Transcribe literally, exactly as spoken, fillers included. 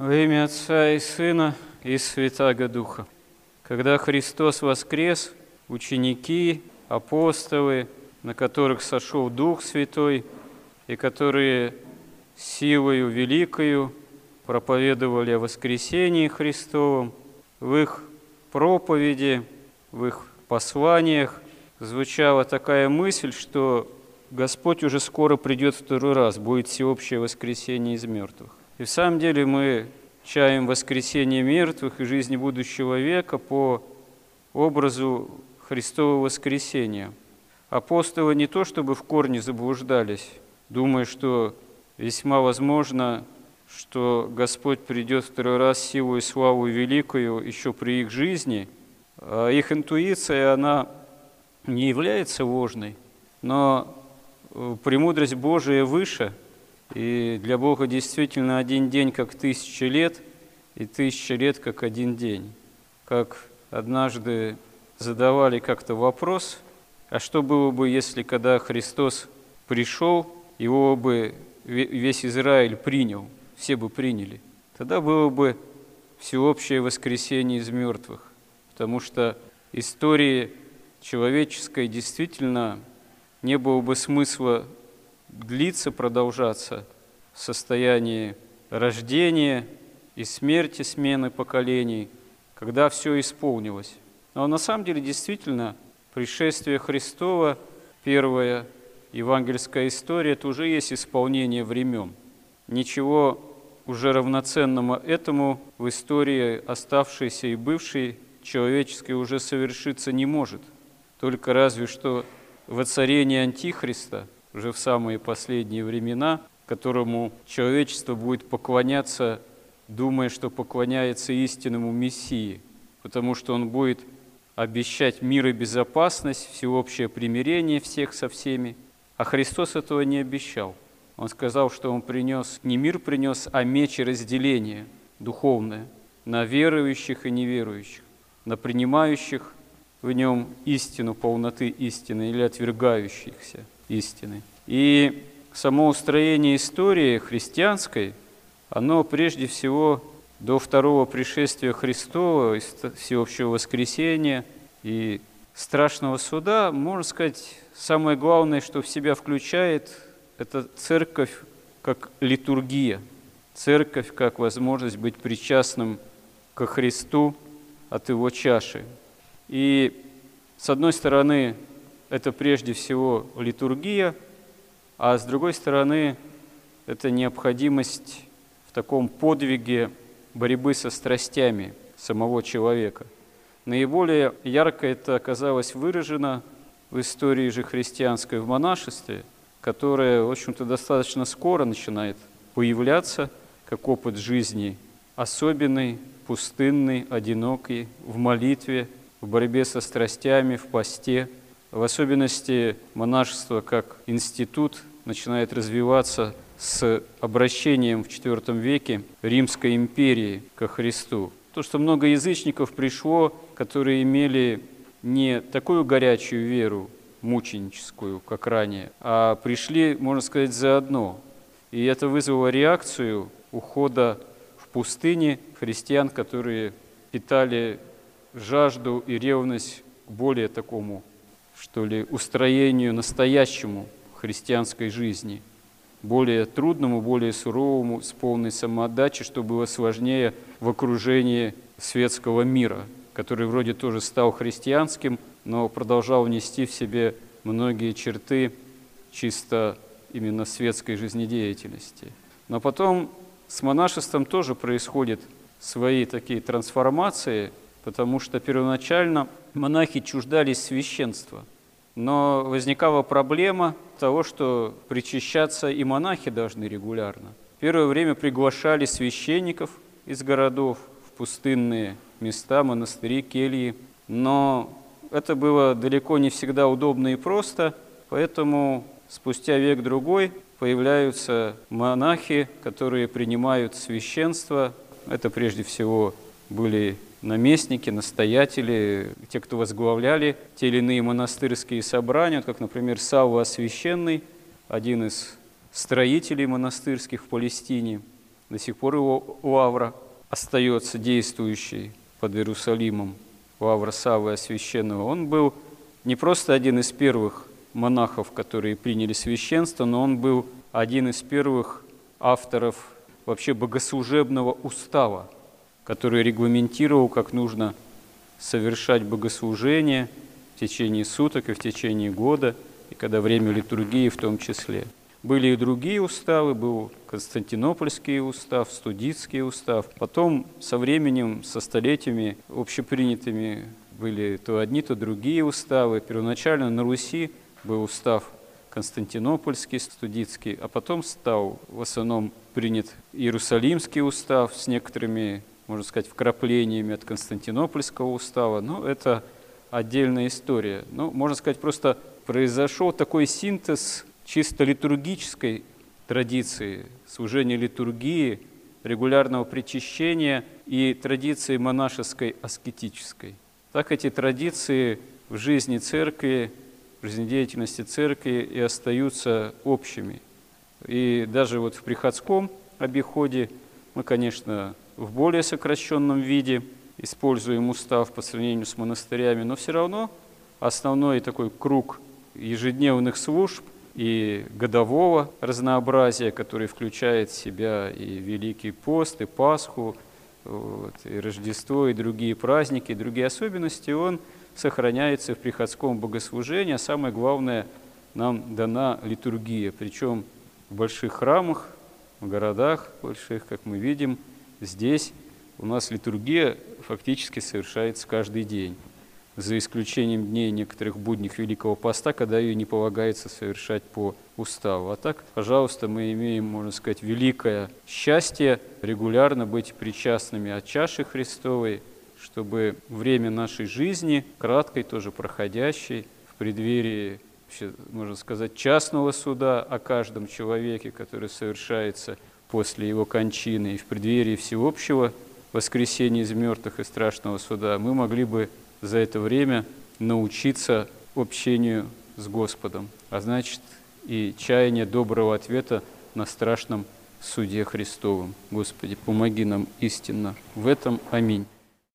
Во имя Отца и Сына и Святаго Духа. Когда Христос воскрес, ученики, апостолы, на которых сошел Дух Святой, и которые силою великою проповедовали о воскресении Христовом, в их проповеди, в их посланиях звучала такая мысль, что Господь уже скоро придет второй раз, будет всеобщее воскресение из мертвых. И в самом деле мы чаем воскресение мертвых и жизнь будущего века по образу Христового воскресения. Апостолы не то чтобы в корне заблуждались, думая, что весьма возможно, что Господь придет второй раз силу и славу великую еще при их жизни. Их интуиция, она не является ложной, но премудрость Божия выше. И для Бога действительно один день, как тысяча лет, и тысяча лет, как один день. Как однажды задавали как-то вопрос, а что было бы, если, когда Христос пришел, его бы весь Израиль принял, все бы приняли? Тогда было бы всеобщее воскресение из мертвых, потому что истории человеческой действительно не было бы смысла длиться, продолжаться в состоянии рождения и смерти, смены поколений, когда все исполнилось. Но на самом деле действительно пришествие Христова, первая евангельская история, это уже есть исполнение времен. Ничего уже равноценного этому в истории оставшейся и бывшей человеческой уже совершиться не может. Только разве что воцарение Антихриста, уже в самые последние времена, которому человечество будет поклоняться, думая, что поклоняется истинному Мессии, потому что он будет обещать мир и безопасность, всеобщее примирение всех со всеми. А Христос этого не обещал. Он сказал, что он принес, не мир принес, а меч и разделение духовное на верующих и неверующих, на принимающих в нем истину, полноты истины или отвергающихся истины. И само устроение истории христианской, оно прежде всего до второго пришествия Христова, всеобщего воскресения и страшного суда, можно сказать, самое главное, что в себя включает, это церковь как литургия, церковь как возможность быть причастным ко Христу от Его чаши. И с одной стороны, это прежде всего литургия, а с другой стороны, это необходимость в таком подвиге борьбы со страстями самого человека. Наиболее ярко это оказалось выражено в истории же христианской в монашестве, которое, в общем-то, достаточно скоро начинает появляться как опыт жизни особенный, пустынный, одинокий, в молитве, в борьбе со страстями, в посте. В особенности монашество как институт начинает развиваться с обращением в четвёртом веке Римской империи ко Христу. То, что много язычников пришло, которые имели не такую горячую веру мученическую, как ранее, а пришли, можно сказать, заодно. И это вызвало реакцию ухода в пустыне христиан, которые питали жажду и ревность к более такому, что ли, устроению настоящему христианской жизни, более трудному, более суровому, с полной самоотдачей, что было сложнее в окружении светского мира, который вроде тоже стал христианским, но продолжал нести в себе многие черты чисто именно светской жизнедеятельности. Но потом с монашеством тоже происходят свои такие трансформации, потому что первоначально монахи чуждались священства, но возникала проблема того, что причащаться и монахи должны регулярно. В первое время приглашали священников из городов в пустынные места, монастыри, кельи, но это было далеко не всегда удобно и просто, поэтому спустя век-другой появляются монахи, которые принимают священство. Это прежде всего были наместники, настоятели, те, кто возглавляли те или иные монастырские собрания, вот как, например, Савва Священный, один из строителей монастырских в Палестине. До сих пор его лавра остается действующей под Иерусалимом, лавра Саввы Священного. Он был не просто один из первых монахов, которые приняли священство, но он был один из первых авторов вообще богослужебного устава, который регламентировал, как нужно совершать богослужение в течение суток и в течение года, и когда время литургии в том числе. Были и другие уставы, был Константинопольский устав, Студицкий устав. Потом со временем, со столетиями общепринятыми были то одни, то другие уставы. Первоначально на Руси был устав Константинопольский, Студицкий, а потом стал в основном принят Иерусалимский устав с некоторыми, можно сказать, вкраплениями от Константинопольского устава. Но это отдельная история. Но, можно сказать, просто произошел такой синтез чисто литургической традиции, служения литургии, регулярного причащения и традиции монашеской аскетической. Так эти традиции в жизни церкви, в жизнедеятельности церкви и остаются общими. И даже вот в приходском обиходе мы, конечно, в более сокращенном виде используем устав по сравнению с монастырями, но все равно основной такой круг ежедневных служб и годового разнообразия, который включает в себя и Великий пост, и Пасху, вот, и Рождество, и другие праздники, и другие особенности, он сохраняется в приходском богослужении, а самое главное, нам дана литургия, причем в больших храмах, в городах больших, как мы видим, здесь у нас литургия фактически совершается каждый день, за исключением дней некоторых будних Великого Поста, когда ее не полагается совершать по уставу. А так, пожалуйста, мы имеем, можно сказать, великое счастье регулярно быть причастными от чаши Христовой, чтобы время нашей жизни, краткой, тоже проходящей, в преддверии, можно сказать, частного суда о каждом человеке, который совершается после его кончины, и в преддверии всеобщего воскресения из мертвых и страшного суда, мы могли бы за это время научиться общению с Господом, а значит и чаяние доброго ответа на страшном суде Христовом. Господи, помоги нам истинно в этом. Аминь.